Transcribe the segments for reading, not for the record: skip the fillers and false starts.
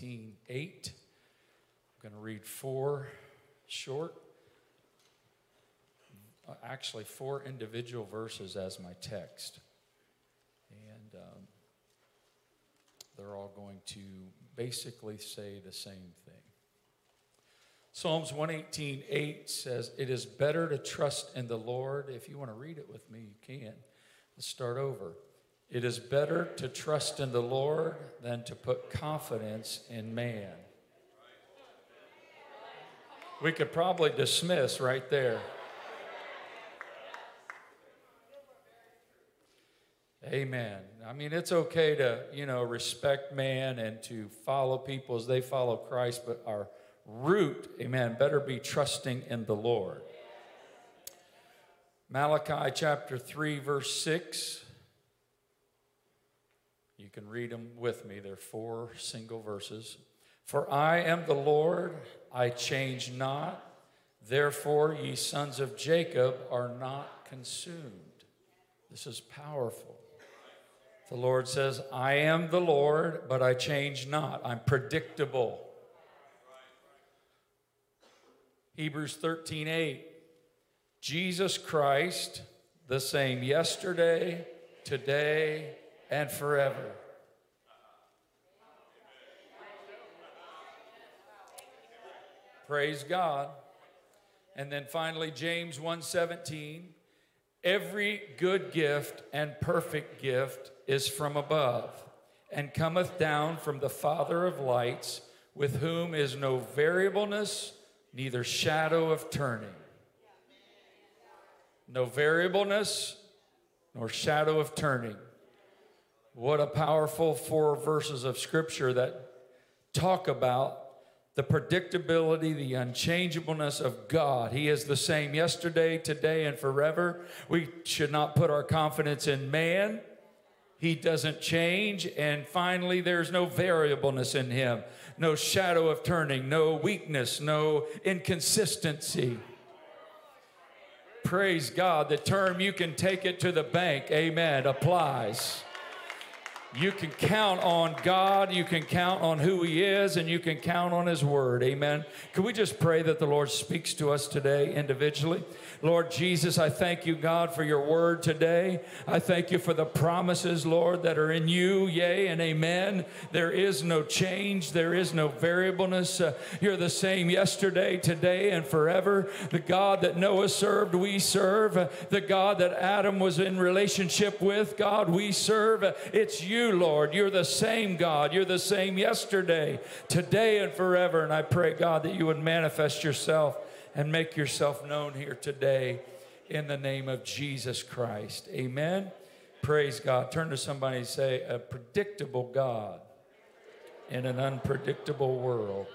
18:8. I'm going to read four individual verses as my text. And they're all going to basically say the same thing. Psalms 118:8 says, "It is better to trust in the Lord." If you want to read it with me, you can. Let's start over. "It is better to trust in the Lord than to put confidence in man." We could probably dismiss right there. Amen. I mean, it's okay to, respect man and to follow people as they follow Christ, but our root, amen, better be trusting in the Lord. Malachi chapter 3, verse 6. You can read them with me. They're four single verses. "For I am the Lord, I change not. Therefore, ye sons of Jacob are not consumed." This is powerful. The Lord says, "I am the Lord, but I change not." I'm predictable. Hebrews 13:8. "Jesus Christ, the same yesterday, today, and forever." Praise God. And then finally, James 1:17, "Every good gift and perfect gift is from above, and cometh down from the Father of lights, with whom is no variableness, neither shadow of turning." No variableness, nor shadow of turning. What a powerful four verses of Scripture that talk about the predictability, the unchangeableness of God. He is the same yesterday, today, and forever. We should not put our confidence in man. He doesn't change. And finally, there's no variableness in him, no shadow of turning, no weakness, no inconsistency. Praise God. The term, "you can take it to the bank," amen, applies. You can count on God, you can count on who He is, and you can count on His Word. Amen. Can we just pray that the Lord speaks to us today individually? Lord Jesus, I thank you, God, for your Word today. I thank you for the promises, Lord, that are in you, yea and amen. There is no change. There is no variableness. You're the same yesterday, today, and forever. The God that Noah served, we serve. The God that Adam was in relationship with, God, we serve. It's you. Lord, you're the same God. You're the same yesterday, today, and forever. And I pray, God, that you would manifest yourself and make yourself known here today in the name of Jesus Christ. Amen. Praise God. Turn to somebody and say, a predictable God in an unpredictable world.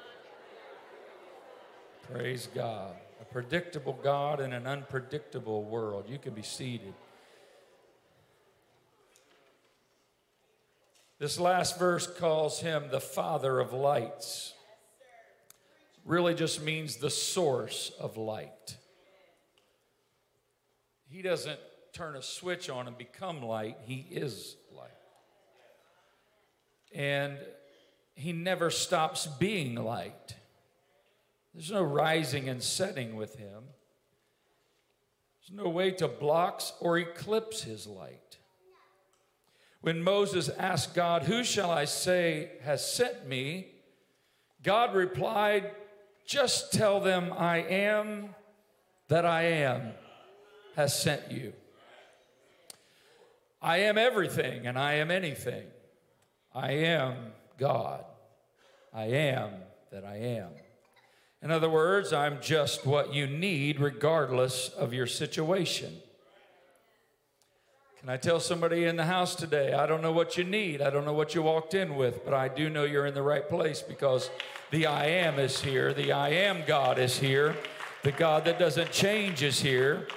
Praise God. A predictable God in an unpredictable world. You can be seated. This last verse calls him the Father of lights. Really just means the source of light. He doesn't turn a switch on and become light. He is light. And he never stops being light. There's no rising and setting with him. There's no way to block or eclipse his light. When Moses asked God, "Who shall I say has sent me?" God replied, "Just tell them I am that I am has sent you. I am everything and I am anything. I am God. I am that I am." In other words, I'm just what you need regardless of your situation. And I tell somebody in the house today, I don't know what you need. I don't know what you walked in with, but I do know you're in the right place because the I am is here. The I am God is here. The God that doesn't change is here.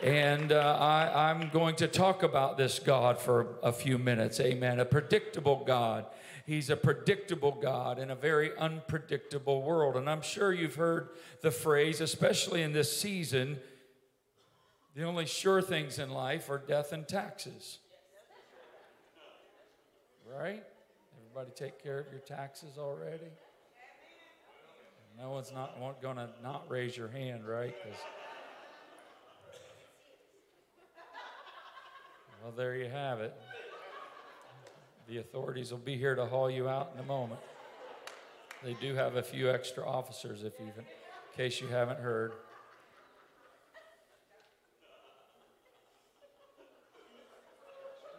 And I'm going to talk about this God for a few minutes. Amen. A predictable God. He's a predictable God in a very unpredictable world. And I'm sure you've heard the phrase, especially in this season, the only sure things in life are death and taxes. Right? Everybody take care of your taxes already? No one's not going to not raise your hand, right? Well, there you have it. The authorities will be here to haul you out in a moment. They do have a few extra officers, in case you haven't heard.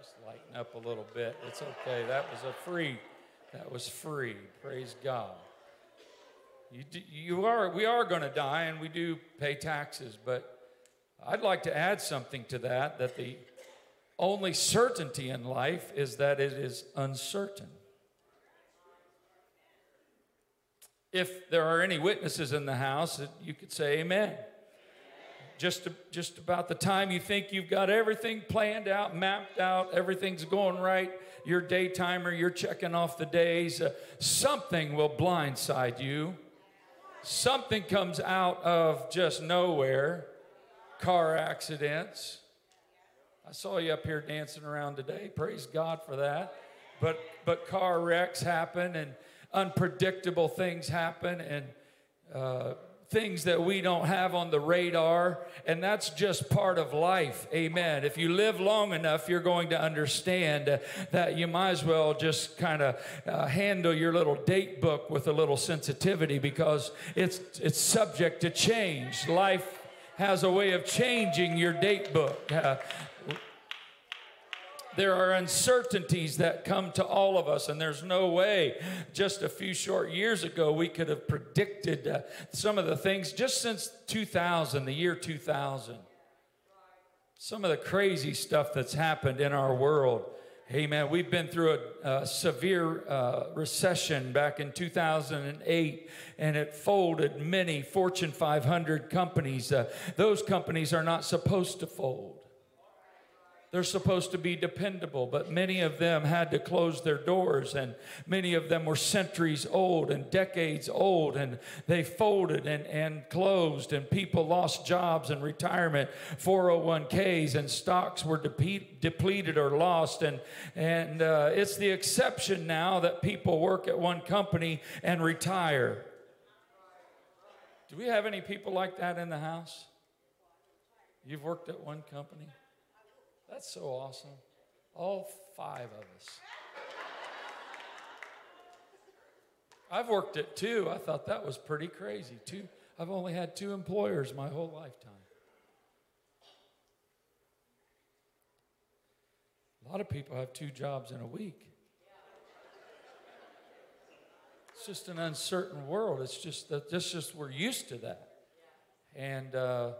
Just lighten up a little bit. It's okay. That was free. Praise God. We are going to die, and we do pay taxes, but I'd like to add something to that, that the only certainty in life is that it is uncertain. If there are any witnesses in the house, you could say amen. Amen. Just about the time you think you've got everything planned out, mapped out, everything's going right, your day timer, you're checking off the days, something will blindside you. Something comes out of just nowhere. Car accidents. I saw you up here dancing around today. Praise God for that. But car wrecks happen, and unpredictable things happen, and things that we don't have on the radar, and that's just part of life. Amen. If you live long enough, you're going to understand that you might as well just kind of handle your little date book with a little sensitivity, because it's subject to change. Life has a way of changing your date book. There are uncertainties that come to all of us, and there's no way just a few short years ago we could have predicted some of the things just since 2000, the year 2000. Some of the crazy stuff that's happened in our world. Amen. We've been through a severe recession back in 2008, and it folded many Fortune 500 companies. Those companies are not supposed to fold. They're supposed to be dependable, but many of them had to close their doors, and many of them were centuries old and decades old, and they folded and closed, and people lost jobs and retirement, 401ks, and stocks were depleted or lost, and it's the exception now that people work at one company and retire. Do we have any people like that in the house? You've worked at one company? That's so awesome. All five of us. I've worked at two. I thought that was pretty crazy. Two. I've only had two employers my whole lifetime. A lot of people have two jobs in a week. It's just an uncertain world. It's just we're used to that. And the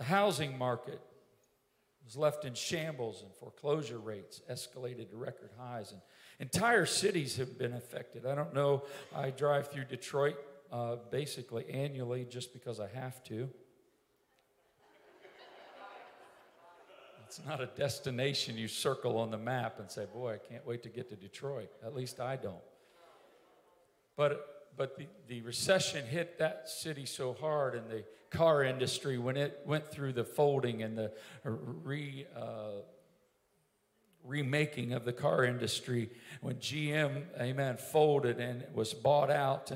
housing market was left in shambles, and foreclosure rates escalated to record highs, and entire cities have been affected. I don't know. I drive through Detroit basically annually just because I have to. It's not a destination you circle on the map and say, boy, I can't wait to get to Detroit. At least I don't. But the recession hit that city so hard, and the car industry, when it went through the folding and the remaking of the car industry, when GM, amen, folded and was bought out,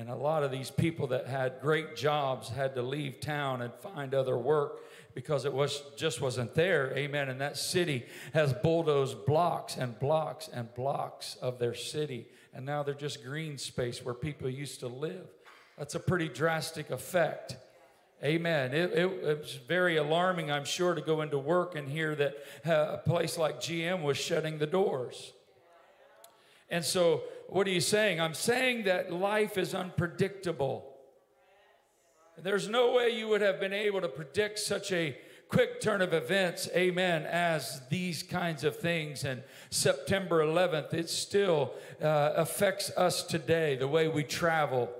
and a lot of these people that had great jobs had to leave town and find other work, because it just wasn't there, amen. And that city has bulldozed blocks and blocks and blocks of their city, and now they're just green space where people used to live. That's a pretty drastic effect, amen. It's very alarming, I'm sure, to go into work and hear that a place like GM was shutting the doors. And so, what are you saying? I'm saying that life is unpredictable. There's no way you would have been able to predict such a quick turn of events, amen, as these kinds of things. And September 11th, it still affects us today, the way we travel.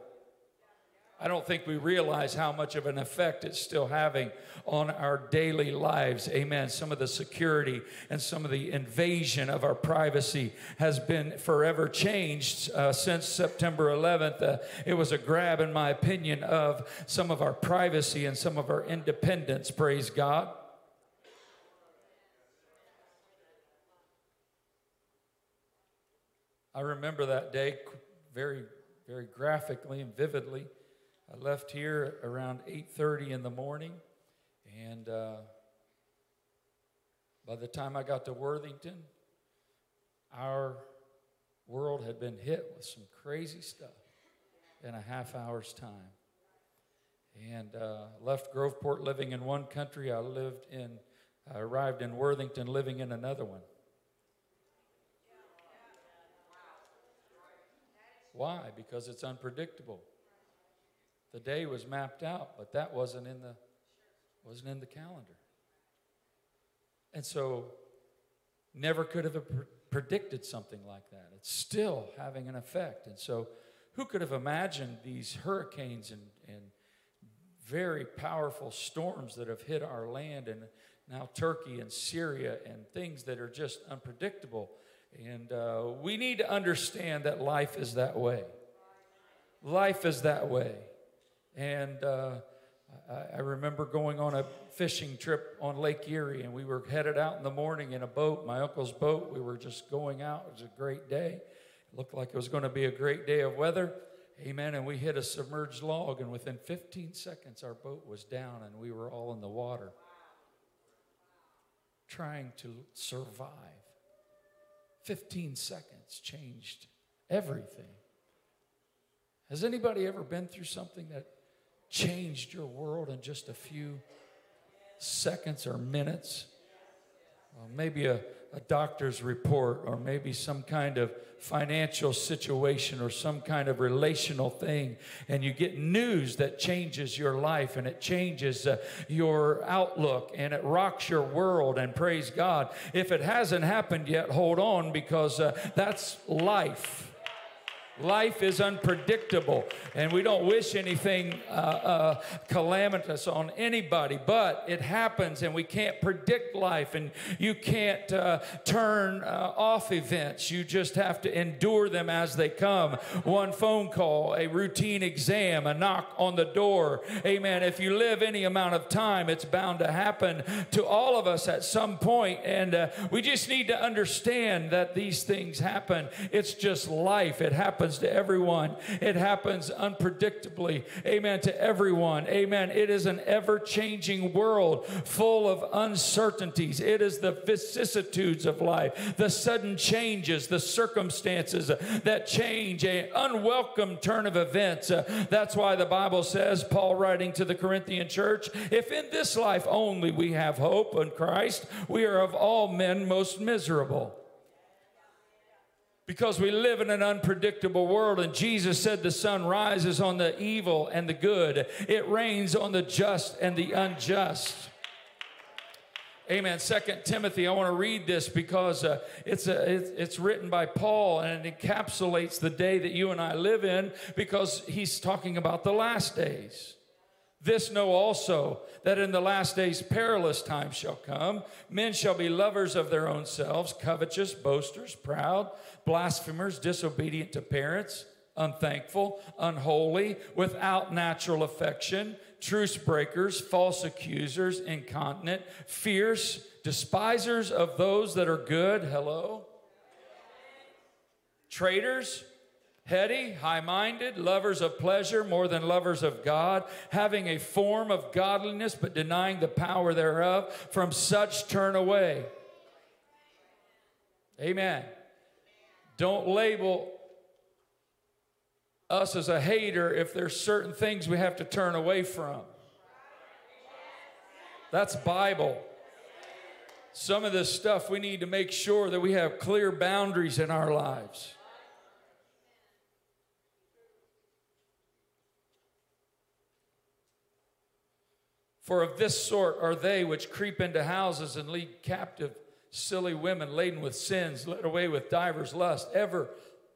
I don't think we realize how much of an effect it's still having on our daily lives, amen. Some of the security and some of the invasion of our privacy has been forever changed since September 11th. It was a grab, in my opinion, of some of our privacy and some of our independence, praise God. I remember that day very, very graphically and vividly. I left here around 8:30 in the morning, and by the time I got to Worthington, our world had been hit with some crazy stuff in a half hour's time. And left Groveport living in one country. I arrived in Worthington living in another one. Why? Because it's unpredictable. The day was mapped out, but that wasn't in the calendar. And so never could have predicted something like that. It's still having an effect. And so who could have imagined these hurricanes and very powerful storms that have hit our land, and now Turkey and Syria, and things that are just unpredictable. And we need to understand that life is that way. Life is that way. And I remember going on a fishing trip on Lake Erie, and we were headed out in the morning in a boat, my uncle's boat. We were just going out. It was a great day. It looked like it was going to be a great day of weather. Amen. And we hit a submerged log, and within 15 seconds, our boat was down, and we were all in the water trying to survive. 15 seconds changed everything. Has anybody ever been through something that changed your world in just a few seconds or minutes? Well, maybe a doctor's report, or maybe some kind of financial situation, or some kind of relational thing, and you get news that changes your life, and it changes your outlook, and it rocks your world. And praise God, if it hasn't happened yet, hold on, because that's life. Life is unpredictable, and we don't wish anything calamitous on anybody, but it happens, and we can't predict life, and you can't turn off events. You just have to endure them as they come. One phone call, a routine exam, a knock on the door. Amen. If you live any amount of time, it's bound to happen to all of us at some point, and we just need to understand that these things happen. It's just life. It happens to everyone. It happens unpredictably. Amen. To everyone. Amen. It is an ever-changing world full of uncertainties. It is the vicissitudes of life, the sudden changes, the circumstances that change, an unwelcome turn of events. That's why the Bible says, Paul writing to the Corinthian church, if in this life only we have hope in Christ, we are of all men most miserable. Because we live in an unpredictable world, and Jesus said the sun rises on the evil and the good. It rains on the just and the unjust. Amen. 2 Timothy, I want to read this because it's written by Paul, and it encapsulates the day that you and I live in, because he's talking about the last days. This know also, that in the last days perilous times shall come. Men shall be lovers of their own selves, covetous, boasters, proud, blasphemers, disobedient to parents, unthankful, unholy, without natural affection, truce breakers, false accusers, incontinent, fierce, despisers of those that are good. Hello? Traitors. Heady, high-minded, lovers of pleasure more than lovers of God, having a form of godliness but denying the power thereof. From such turn away. Amen. Don't label us as a hater if there's certain things we have to turn away from. That's Bible. Some of this stuff we need to make sure that we have clear boundaries in our lives. For of this sort are they which creep into houses and lead captive silly women laden with sins, led away with divers lusts, ever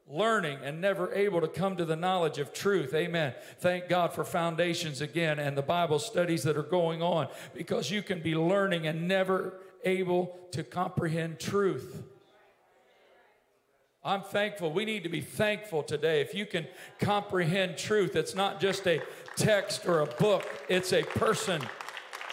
learning and never able to come to the knowledge of truth. Amen. Thank God for Foundations again and the Bible studies that are going on, because you can be learning and never able to comprehend truth. I'm thankful. We need to be thankful today. If you can comprehend truth, it's not just a text or a book. It's a person.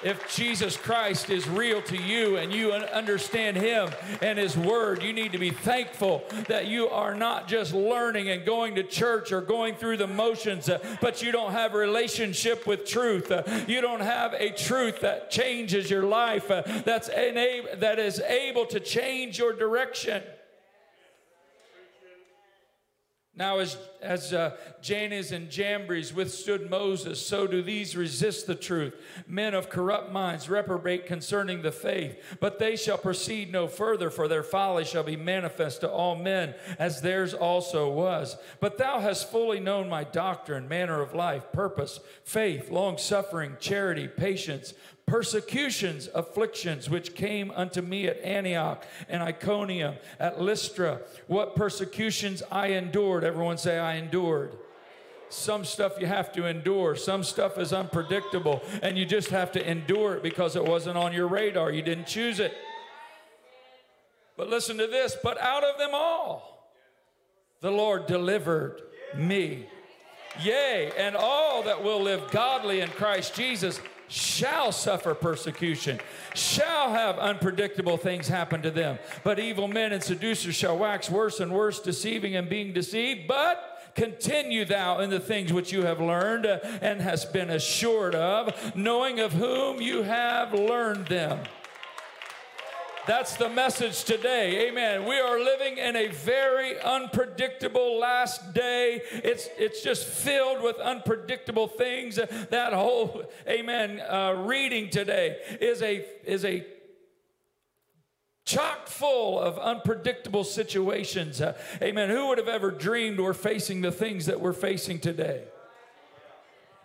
If Jesus Christ is real to you and you understand Him and His Word, you need to be thankful that you are not just learning and going to church or going through the motions, but you don't have a relationship with truth. You don't have a truth that changes your life, that is able to change your direction. Now, as Jannes and Jambres withstood Moses, so do these resist the truth. Men of corrupt minds reprobate concerning the faith, but they shall proceed no further, for their folly shall be manifest to all men, as theirs also was. But thou hast fully known my doctrine, manner of life, purpose, faith, long-suffering, charity, patience, persecutions, afflictions, which came unto me at Antioch and Iconium, at Lystra, what persecutions I endured. Everyone say, I endured. Some stuff you have to endure. Some stuff is unpredictable, and you just have to endure it because it wasn't on your radar. You didn't choose it. But listen to this. But out of them all, the Lord delivered me. Yea, and all that will live godly in Christ Jesus shall suffer persecution, shall have unpredictable things happen to them. But evil men and seducers shall wax worse and worse, deceiving and being deceived. But continue thou in the things which you have learned and hast been assured of, knowing of whom you have learned them. That's the message today. Amen. We are living in a very unpredictable last day. It's just filled with unpredictable things. That whole, amen, reading today is a chock full of unpredictable situations. Amen. Who would have ever dreamed we're facing the things that we're facing today?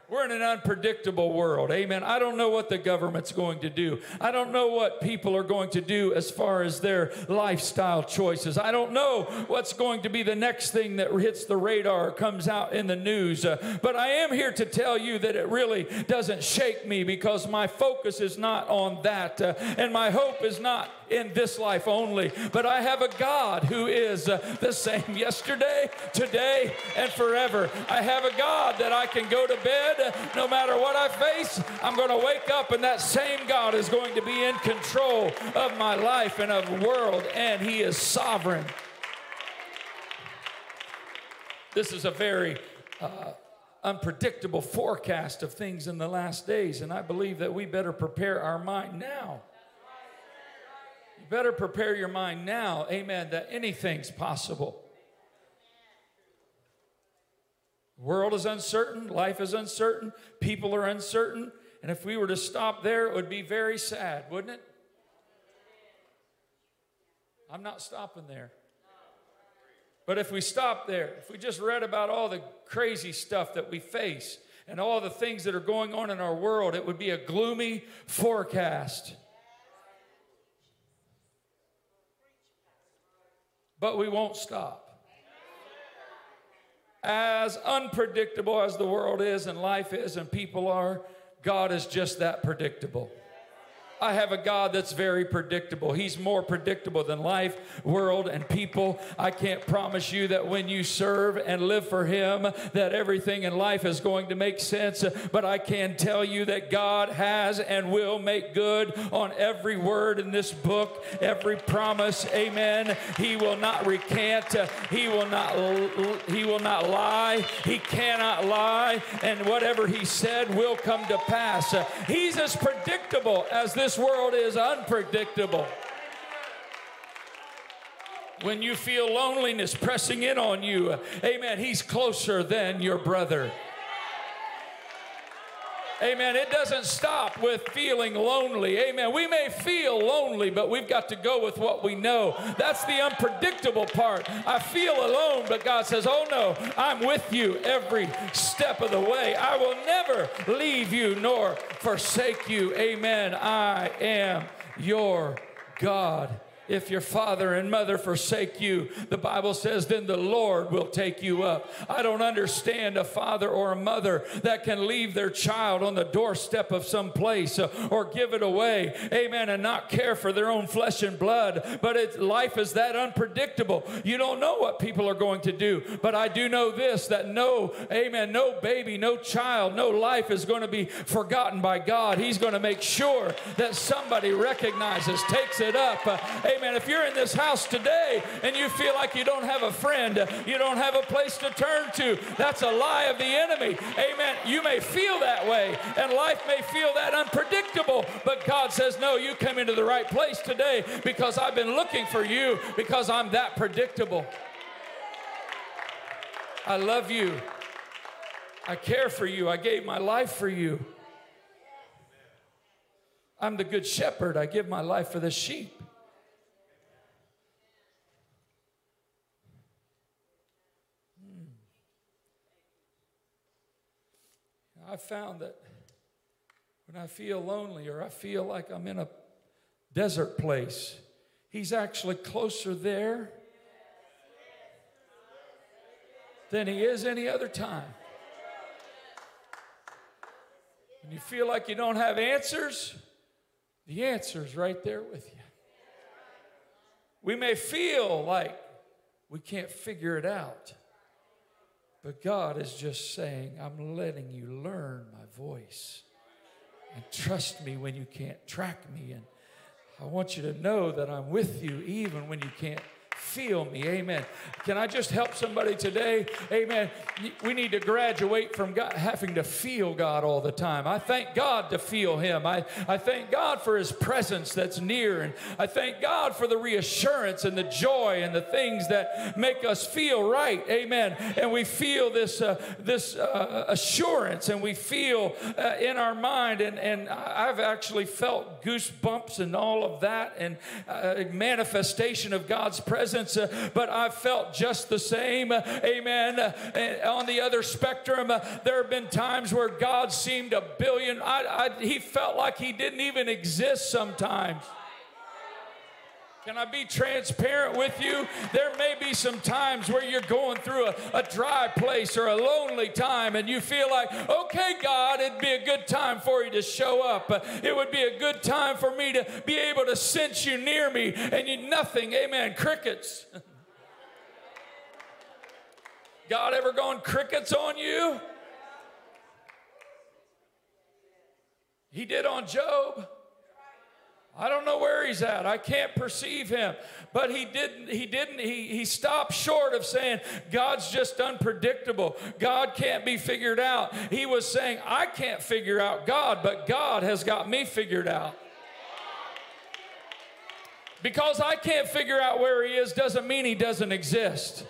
We're in an unpredictable world. Amen. I don't know what the government's going to do. I don't know what people are going to do as far as their lifestyle choices. I don't know what's going to be the next thing that hits the radar or comes out in the news. But I am here to tell you that it really doesn't shake me, because my focus is not on that. And my hope is not in this life only. But I have a God who is the same yesterday, today, and forever. I have a God that I can go to bed. No matter what I face, I'm going to wake up, and that same God is going to be in control of my life and of the world, and He is sovereign. This is a very unpredictable forecast of things in the last days, and I believe that we better prepare our mind now. You better prepare your mind now, amen, that anything's possible. World is uncertain, life is uncertain, people are uncertain, and if we were to stop there, it would be very sad, wouldn't it? I'm not stopping there. But if we stop there, if we just read about all the crazy stuff that we face and all the things that are going on in our world, it would be a gloomy forecast. But we won't stop. As unpredictable as the world is and life is and people are, God is just that predictable. I have a God that's very predictable. He's more predictable than life, world, and people. I can't promise you that when you serve and live for Him, that everything in life is going to make sense. But I can tell you that God has and will make good on every word in this book, every promise. Amen. He will not recant. He will not lie. He cannot lie. And whatever He said will come to pass. He's as predictable as this world is unpredictable. When you feel loneliness pressing in on you, amen, He's closer than your brother. Amen. It doesn't stop with feeling lonely. Amen. We may feel lonely, but we've got to go with what we know. That's the unpredictable part. I feel alone, but God says, oh no, I'm with you every step of the way. I will never leave you nor forsake you. Amen. I am your God. If your father and mother forsake you, the Bible says, then the Lord will take you up. I don't understand a father or a mother that can leave their child on the doorstep of some place or give it away, amen, and not care for their own flesh and blood. But life is that unpredictable. You don't know what people are going to do. But I do know this, that no, amen, no baby, no child, no life is going to be forgotten by God. He's going to make sure that somebody recognizes, takes it up. Amen. If you're in this house today and you feel like you don't have a friend, you don't have a place to turn to, that's a lie of the enemy. Amen. You may feel that way, and life may feel that unpredictable, but God says, no, you came into the right place today because I've been looking for you because I'm that predictable. I love you. I care for you. I gave my life for you. I'm the good shepherd. I give my life for the sheep. I found that when I feel lonely or I feel like I'm in a desert place, he's actually closer there than he is any other time. When you feel like you don't have answers, the answer's right there with you. We may feel like we can't figure it out, but God is just saying, I'm letting you learn my voice and trust me when you can't track me. And I want you to know that I'm with you even when you can't feel me. Amen. Can I just help somebody today? Amen. We need to graduate from God, having to feel God all the time. I thank God to feel him. I thank God for his presence that's near. And I thank God for the reassurance and the joy and the things that make us feel right. Amen. And we feel this, assurance, and we feel in our mind. And I've actually felt goosebumps and all of that, and manifestation of God's presence. But I've felt just the same, amen, on the other spectrum. There have been times where God seemed a billion. He felt like he didn't even exist sometimes. Can I be transparent with you? There may be some times where you're going through a dry place or a lonely time, and you feel like, okay, God, it'd be a good time for you to show up. It would be a good time for me to be able to sense you near me, and you nothing. Amen. Crickets. God ever gone crickets on you? He did on Job. I don't know where he's at. I can't perceive him. But he stopped short of saying, God's just unpredictable. God can't be figured out. He was saying, I can't figure out God, but God has got me figured out. Because I can't figure out where he is doesn't mean he doesn't exist.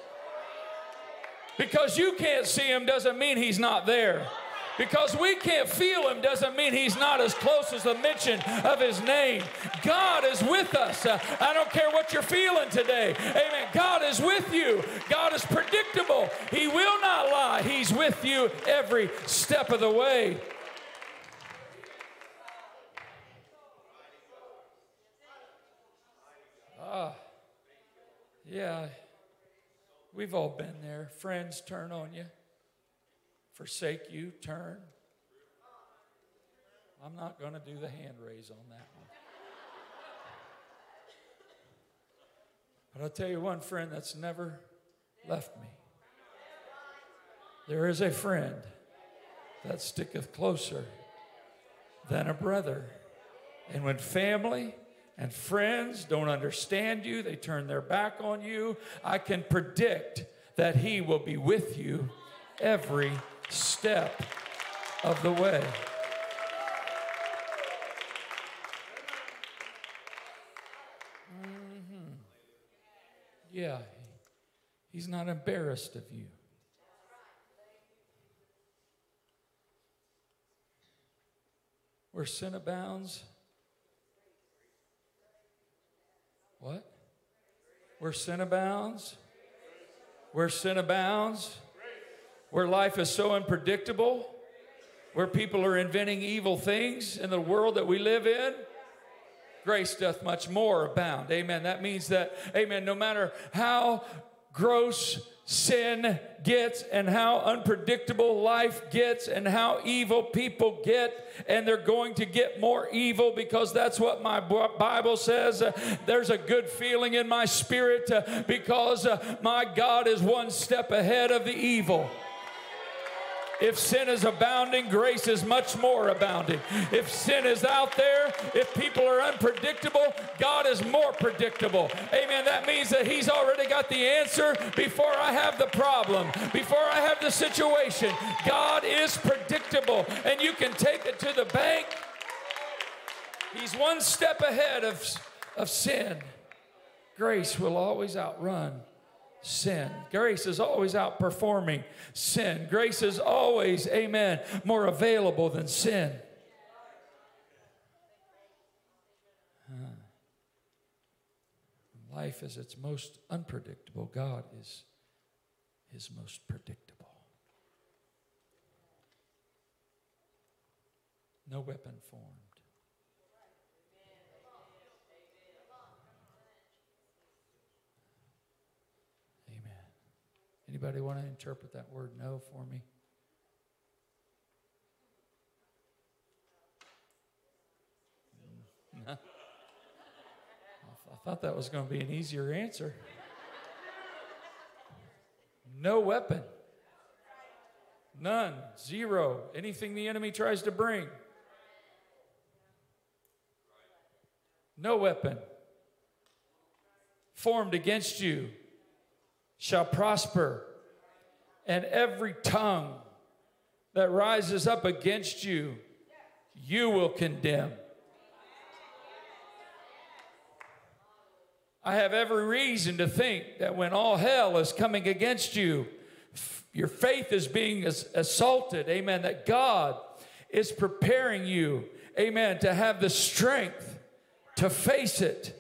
Because you can't see him doesn't mean he's not there. Because we can't feel him doesn't mean he's not as close as the mention of his name. God is with us. I don't care what you're feeling today. Amen. God is with you. God is predictable. He will not lie. He's with you every step of the way. Yeah. We've all been there. Friends turn on you. Forsake you, turn. I'm not going to do the hand raise on that one. But I'll tell you one friend that's never left me. There is a friend that sticketh closer than a brother. And when family and friends don't understand you, they turn their back on you, I can predict that he will be with you every step of the way. Yeah, he's not embarrassed of you. Where sin abounds, what? Where sin abounds, where sin abounds, where life is so unpredictable, where people are inventing evil things in the world that we live in, grace doth much more abound. Amen. That means that, amen, no matter how gross sin gets and how unpredictable life gets and how evil people get, and they're going to get more evil because that's what my Bible says. There's a good feeling in my spirit because my God is one step ahead of the evil. If sin is abounding, grace is much more abounding. If sin is out there, if people are unpredictable, God is more predictable. Amen. That means that he's already got the answer before I have the problem, before I have the situation. God is predictable, and you can take it to the bank. He's one step ahead of sin. Grace will always outrun sin. Grace is always outperforming sin. Grace is always, amen, more available than sin. Life is its most unpredictable. God is his most predictable. No weapon formed. Anybody want to interpret that word no for me? No. I thought that was going to be an easier answer. No weapon. None. Zero. Anything the enemy tries to bring. No weapon formed against you shall prosper, and every tongue that rises up against you, you will condemn. I have every reason to think that when all hell is coming against you, your faith is being assaulted, amen, that God is preparing you, amen, to have the strength to face it.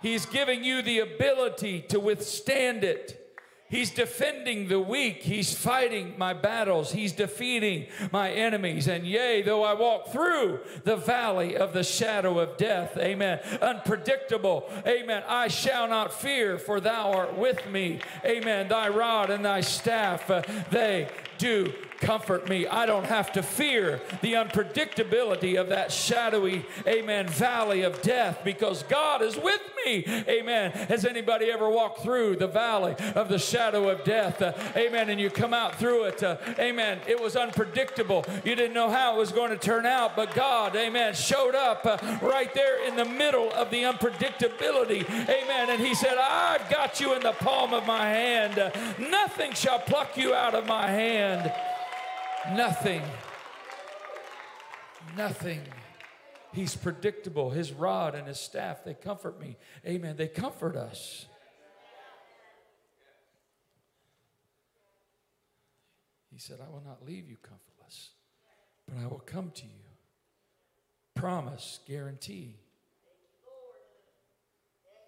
He's giving you the ability to withstand it. He's defending the weak. He's fighting my battles. He's defeating my enemies. And yea, though I walk through the valley of the shadow of death, amen, unpredictable, amen, I shall not fear, for thou art with me, amen, thy rod and thy staff, they do comfort me. I don't have to fear the unpredictability of that shadowy, amen, valley of death, because God is with me. Amen. Has anybody ever walked through the valley of the shadow of death? Amen. And you come out through it. Amen. It was unpredictable. You didn't know how it was going to turn out, but God, amen, showed up right there in the middle of the unpredictability. Amen. And he said, I've got you in the palm of my hand. Nothing shall pluck you out of my hand. Nothing. He's predictable. His rod and his staff, they comfort me. Amen. They comfort us. He said, I will not leave you comfortless, but I will come to you. Promise, guarantee.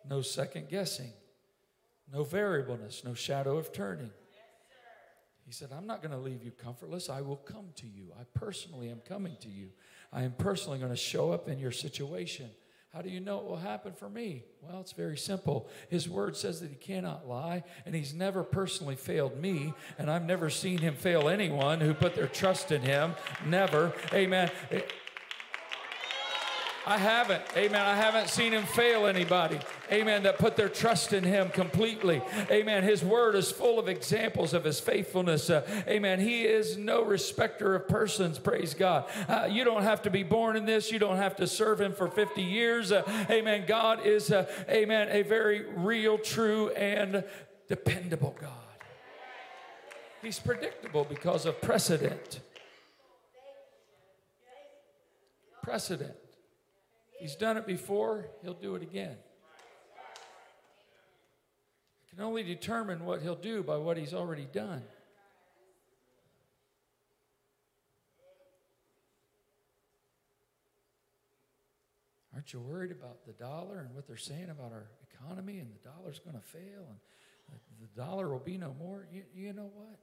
No second guessing. No variableness. No shadow of turning. He said, I'm not going to leave you comfortless. I will come to you. I personally am coming to you. I am personally going to show up in your situation. How do you know it will happen for me? Well, it's very simple. His word says that he cannot lie, and he's never personally failed me, and I've never seen him fail anyone who put their trust in him. Never. Amen. I haven't. Amen. I haven't seen him fail anybody. Amen. That put their trust in him completely. Amen. His word is full of examples of his faithfulness. Amen. He is no respecter of persons. Praise God. You don't have to be born in this. You don't have to serve him for 50 years. Amen. God is, amen, a very real, true, and dependable God. He's predictable because of precedent. Precedent. He's done it before. He'll do it again. I can only determine what he'll do by what he's already done. Aren't you worried about the dollar and what they're saying about our economy, and the dollar's going to fail and the dollar will be no more? You know what?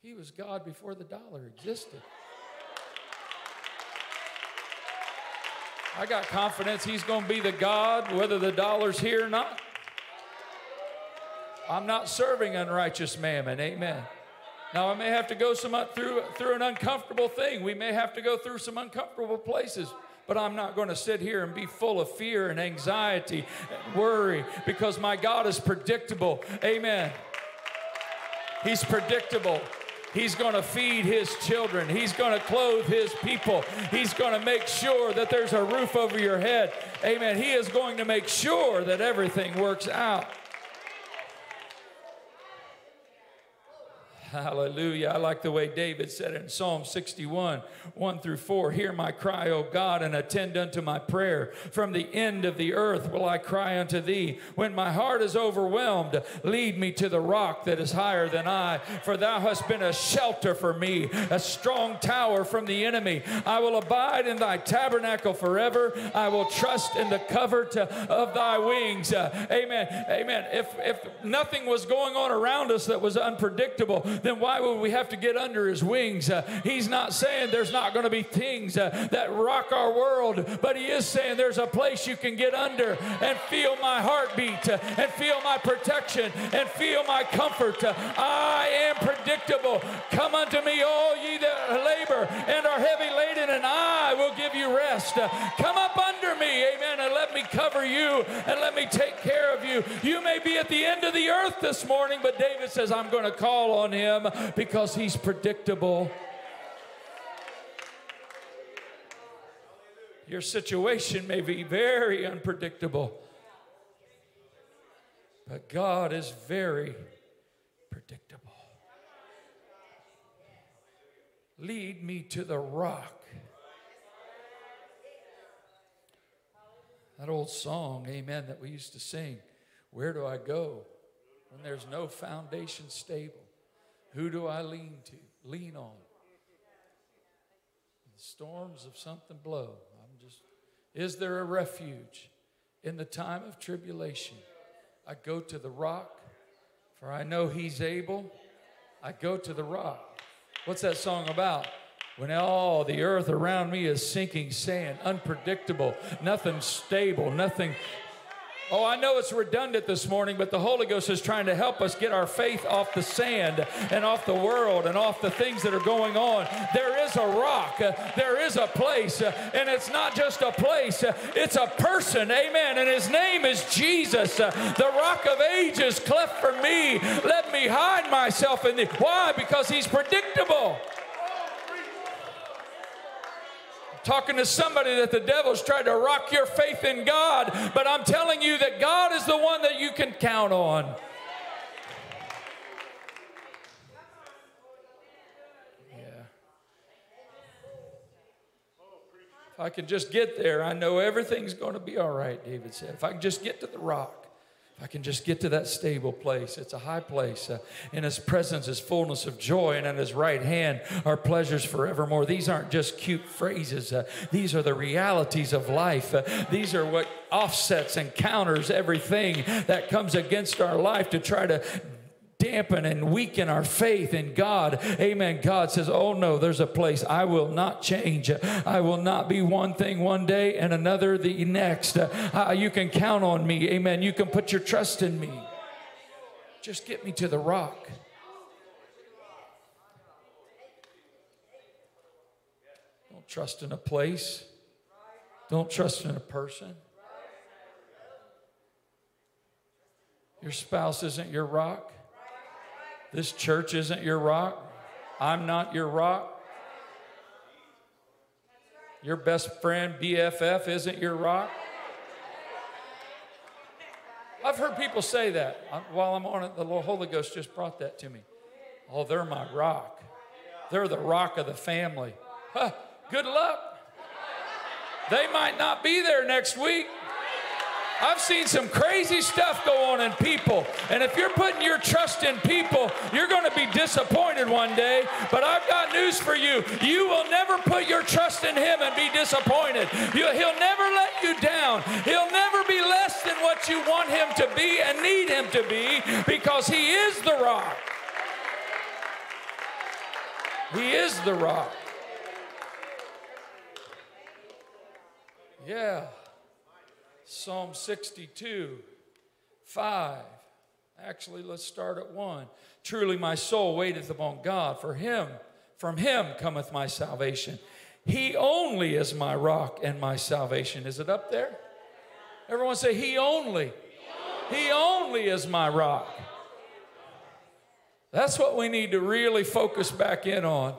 He was God before the dollar existed. I got confidence He's going to be the God, whether the dollar's here or not. I'm not serving unrighteous mammon. Amen. Now, I may have to go through an uncomfortable thing. We may have to go through some uncomfortable places. But I'm not going to sit here and be full of fear and anxiety and worry, because my God is predictable. Amen. He's predictable. He's going to feed His children. He's going to clothe His people. He's going to make sure that there's a roof over your head. Amen. He is going to make sure that everything works out. Hallelujah. I like the way David said it in Psalm 61, 1-4. Hear my cry, O God, and attend unto my prayer. From the end of the earth will I cry unto thee. When my heart is overwhelmed, lead me to the rock that is higher than I. For thou hast been a shelter for me, a strong tower from the enemy. I will abide in thy tabernacle forever. I will trust in the covert of thy wings. Amen. Amen. If nothing was going on around us that was unpredictable, then why would we have to get under His wings? He's not saying there's not going to be things that rock our world, but He is saying there's a place you can get under and feel my heartbeat and feel my protection and feel my comfort. I am predictable. Come unto me, all ye that labor and are heavy laden, and I will give you rest. Come up under me, amen, and let me cover you and let me take care of you. You may be at the end of the earth this morning, but David says, I'm going to call on Him because He's predictable. Your situation may be very unpredictable, but God is very predictable. Lead me to the rock. That old song, amen, that we used to sing, where do I go when there's no foundation stable? Who do I lean on? In the storms of something blow. Is there a refuge in the time of tribulation? I go to the rock, for I know He's able. I go to the rock. What's that song about? When all the earth around me is sinking sand, unpredictable, nothing stable, nothing. Oh, I know it's redundant this morning, but the Holy Ghost is trying to help us get our faith off the sand and off the world and off the things that are going on. There is a rock. There is a place. And it's not just a place. It's a person. Amen. And His name is Jesus. The rock of ages cleft for me. Let me hide myself in thee. Why? Because He's predictable. Talking to somebody that the devil's tried to rock your faith in God, but I'm telling you that God is the one that you can count on. Yeah. If I can just get there, I know everything's going to be all right, David said. If I can just get to the rock. I can just get to that stable place. It's a high place. In His presence is fullness of joy, and at His right hand are pleasures forevermore. These aren't just cute phrases. These are the realities of life. These are what offsets and counters everything that comes against our life to try to dampen and weaken our faith in God. Amen. God says, oh no, there's a place. I will not change. I will not be one thing one day and another the next. You can count on me. Amen. You can put your trust in me. Just get me to the rock. Don't trust in a place. Don't trust in a person. Your spouse isn't your rock. This church isn't your rock. I'm not your rock. Your best friend, BFF, isn't your rock. I've heard people say that. While I'm on it, the Holy Ghost just brought that to me. Oh, they're my rock. They're the rock of the family. Huh, good luck. They might not be there next week. I've seen some crazy stuff go on in people. And if you're putting your trust in people, you're going to be disappointed one day. But I've got news for you. You will never put your trust in Him and be disappointed. He'll never let you down. He'll never be less than what you want Him to be and need Him to be, because He is the rock. He is the rock. Yeah. Psalm 62, 5. Actually, let's start at 1. Truly my soul waiteth upon God, from Him cometh my salvation. He only is my rock and my salvation. Is it up there? Everyone say, He only. He only is my rock. That's what we need to really focus back in on.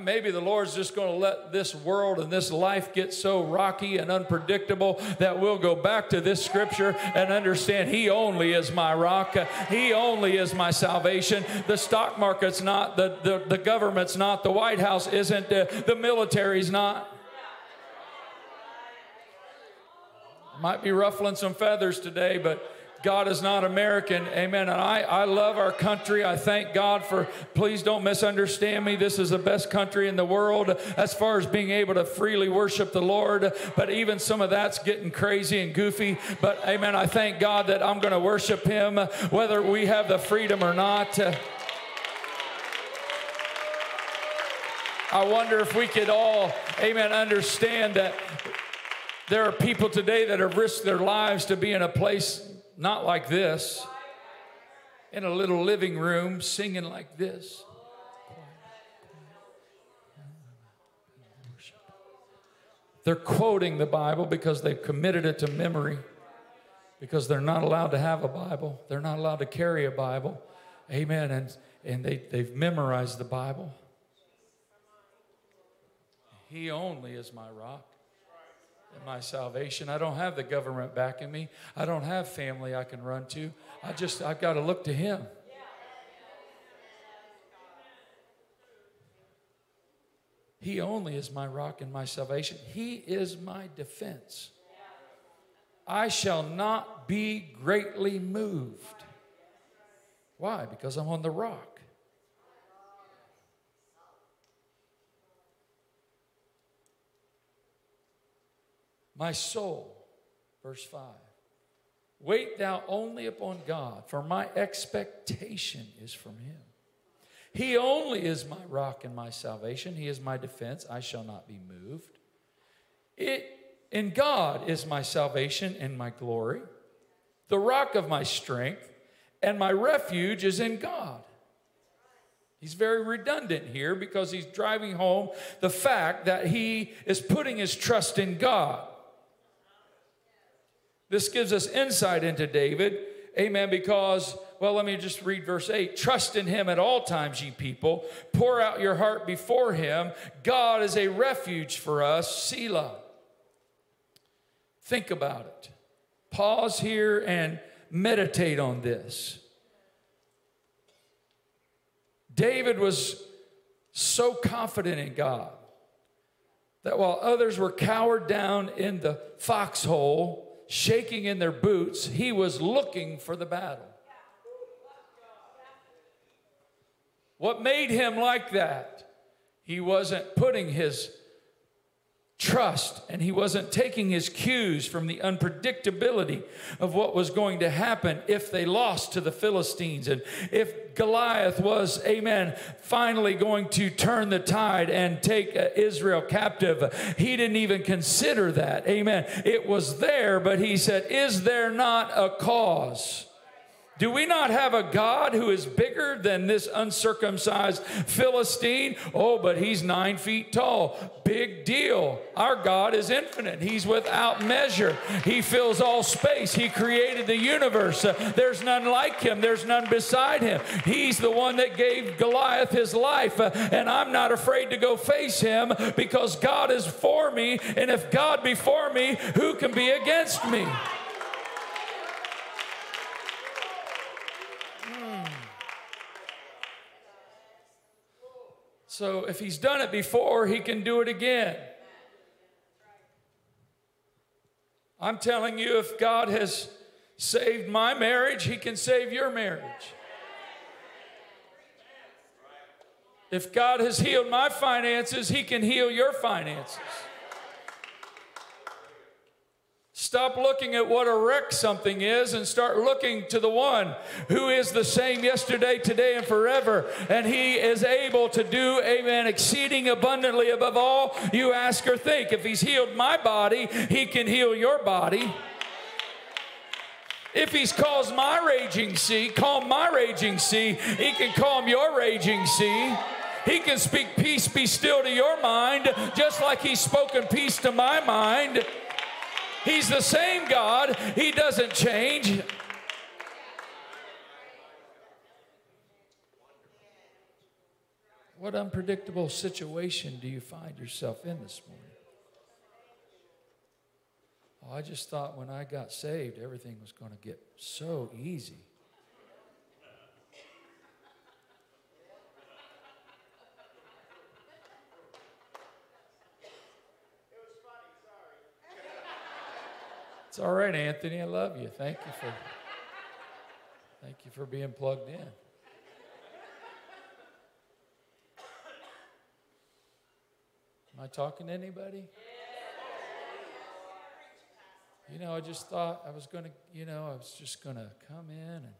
Maybe the Lord's just going to let this world and this life get so rocky and unpredictable that we'll go back to this scripture and understand He only is my rock. He only is my salvation. The stock market's not, the government's not, the White House isn't, the military's not. Might be ruffling some feathers today, but God is not American, amen. And I love our country. I thank God for, please don't misunderstand me, this is the best country in the world as far as being able to freely worship the Lord. But even some of that's getting crazy and goofy. But amen, I thank God that I'm going to worship Him whether we have the freedom or not. I wonder if we could all, amen, understand that there are people today that have risked their lives to be in a place not like this, in a little living room, singing like this. They're quoting the Bible because they've committed it to memory, because they're not allowed to have a Bible. They're not allowed to carry a Bible. Amen. And they've memorized the Bible. He only is my rock and my salvation. I don't have the government backing me. I don't have family I can run to. I've got to look to Him. He only is my rock and my salvation. He is my defense. I shall not be greatly moved. Why? Because I'm on the rock. My soul, verse 5, wait thou only upon God, for my expectation is from Him. He only is my rock and my salvation. He is my defense. I shall not be moved. In God is my salvation and my glory. The rock of my strength and my refuge is in God. He's very redundant here because he's driving home the fact that he is putting his trust in God. This gives us insight into David, amen, because, well, let me just read verse 8. Trust in Him at all times, ye people. Pour out your heart before Him. God is a refuge for us, Selah. Think about it. Pause here and meditate on this. David was so confident in God that while others were cowered down in the foxhole, shaking in their boots, he was looking for the battle. What made him like that? He wasn't putting his trust, and he wasn't taking his cues from the unpredictability of what was going to happen if they lost to the Philistines, and if Goliath was, amen, finally going to turn the tide and take Israel captive. He didn't even consider that, amen. It was there, but he said, is there not a cause? Do we not have a God who is bigger than this uncircumcised Philistine? Oh, but he's 9 feet tall. Big deal. Our God is infinite. He's without measure. He fills all space. He created the universe. There's none like him. There's none beside him. He's the one that gave Goliath his life. And I'm not afraid to go face him because God is for me. And if God be for me, who can be against me? So if he's done it before, he can do it again. I'm telling you, if God has saved my marriage, he can save your marriage. If God has healed my finances, he can heal your finances. Stop looking at what a wreck something is and start looking to the one who is the same yesterday, today, and forever. And he is able to do, amen, exceeding abundantly above all you ask or think. If he's healed my body, he can heal your body. If he's caused my raging sea, calm my raging sea, he can calm your raging sea. He can speak peace be still to your mind, just like he's spoken peace to my mind. He's the same God. He doesn't change. What unpredictable situation do you find yourself in this morning? Oh, I just thought when I got saved, everything was going to get so easy. It's all right, Anthony. I love you. Thank you for being plugged in. Am I talking to anybody? You know, I just thought I was going to, you know, I was just going to come in and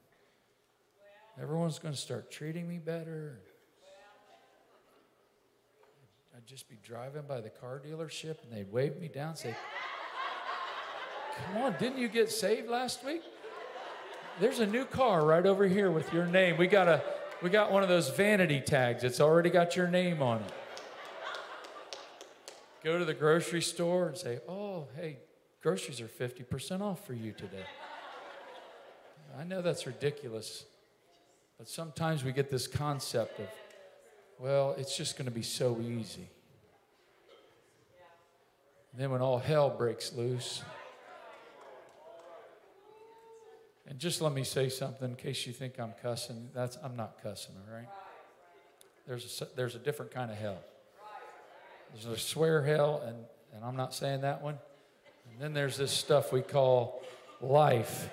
everyone's going to start treating me better. I'd just be driving by the car dealership and they'd wave me down and say, "Come on, didn't you get saved last week? There's a new car right over here with your name. We got one of those vanity tags. It's already got your name on it." Go to the grocery store and say, "Oh, hey, groceries are 50% off for you today." I know that's ridiculous, but sometimes we get this concept of, well, it's just going to be so easy. And then when all hell breaks loose. And just let me say something in case you think I'm cussing. I'm not cussing, all right? There's a different kind of hell. There's a swear hell, and I'm not saying that one. And then there's this stuff we call life.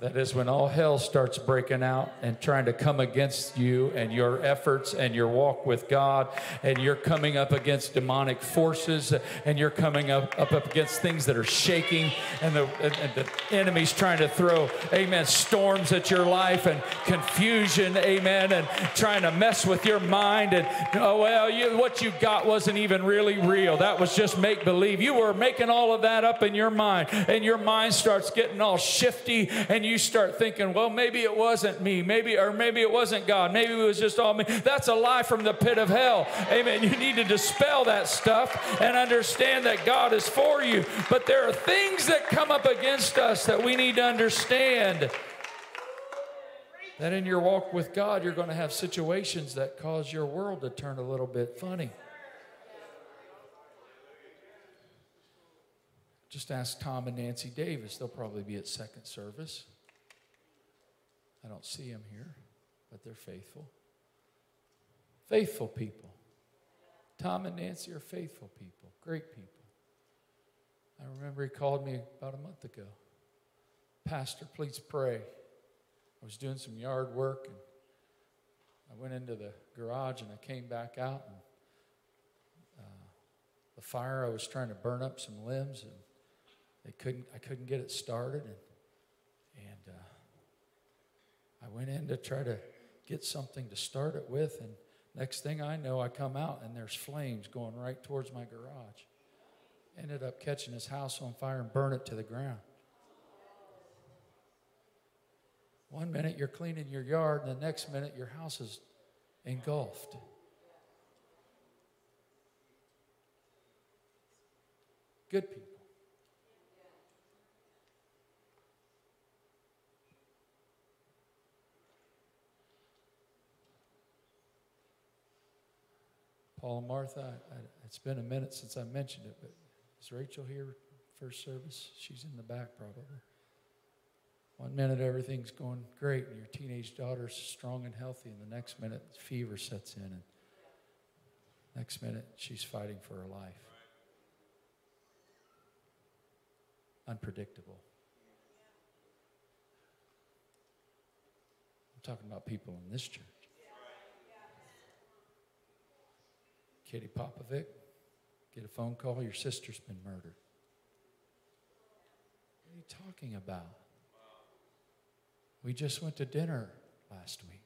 That is when all hell starts breaking out and trying to come against you and your efforts and your walk with God, and you're coming up against demonic forces, and you're coming up against things that are shaking, and the enemy's trying to throw, amen, storms at your life and confusion, amen, and trying to mess with your mind, and oh, well, what you got wasn't even really real. That was just make-believe. You were making all of that up in your mind, and your mind starts getting all shifty, and you start thinking, well, maybe it wasn't me, maybe it wasn't God, maybe it was just all me. That's a lie from the pit of hell. Amen. You need to dispel that stuff and understand that God is for you. But there are things that come up against us that we need to understand. That in your walk with God, you're going to have situations that cause your world to turn a little bit funny. Just ask Tom and Nancy Davis. They'll probably be at second service. I don't see them here, but they're faithful. Faithful people. Tom and Nancy are faithful people, great people. I remember he called me about a month ago. "Pastor, please pray." I was doing some yard work, and I went into the garage, and I came back out, and the fire, I was trying to burn up some limbs, and I couldn't get it started, and I went in to try to get something to start it with, and next thing I know, I come out, and there's flames going right towards my garage. Ended up catching his house on fire and burn it to the ground. One minute, you're cleaning your yard, and the next minute, your house is engulfed. Good people. Paul and Martha, it's been a minute since I mentioned it, but is Rachel here first service? She's in the back probably. One minute everything's going great and your teenage daughter's strong and healthy, and the next minute fever sets in, and next minute she's fighting for her life. Unpredictable. I'm talking about people in this church. Katie Popovic, get a phone call, your sister's been murdered. are you talking about? We just went to dinner last week.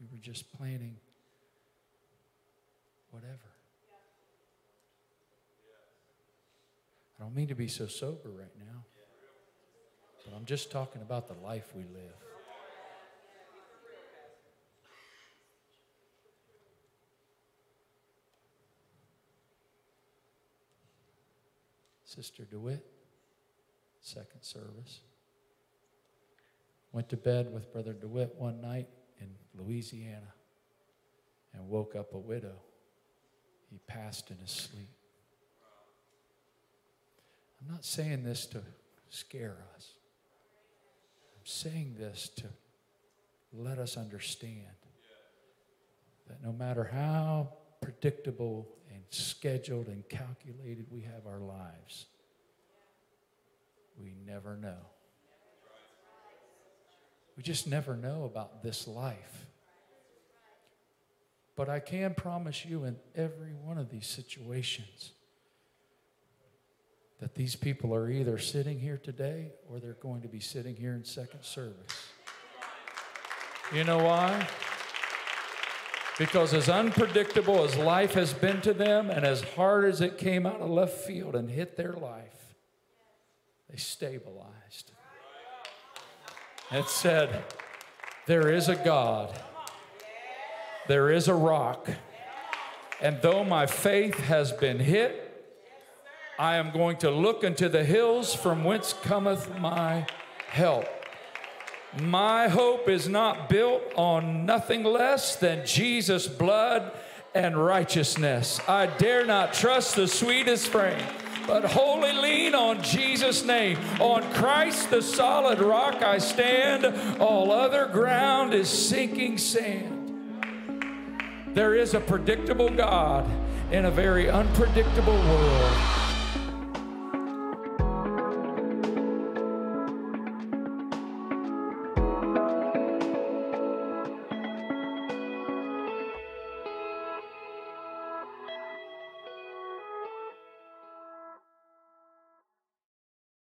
We were just planning whatever. I don't mean to be so sober right now, but I'm just talking about the life we live. Sister DeWitt, second service. Went to bed with Brother DeWitt one night in Louisiana and woke up a widow. He passed in his sleep. I'm not saying this to scare us. I'm saying this to let us understand that no matter how predictable and scheduled and calculated we have our lives, we never know. We just never know about this life. But I can promise you in every one of these situations that these people are either sitting here today or they're going to be sitting here in second service. You know why? Because as unpredictable as life has been to them and as hard as it came out of left field and hit their life, they stabilized. It said, there is a God, there is a rock, and though my faith has been hit, I am going to look into the hills from whence cometh my help. My hope is not built on nothing less than Jesus' blood and righteousness. I dare not trust the sweetest frame, but wholly lean on Jesus' name. On Christ the solid rock I stand. All other ground is sinking sand. There is a predictable God in a very unpredictable world.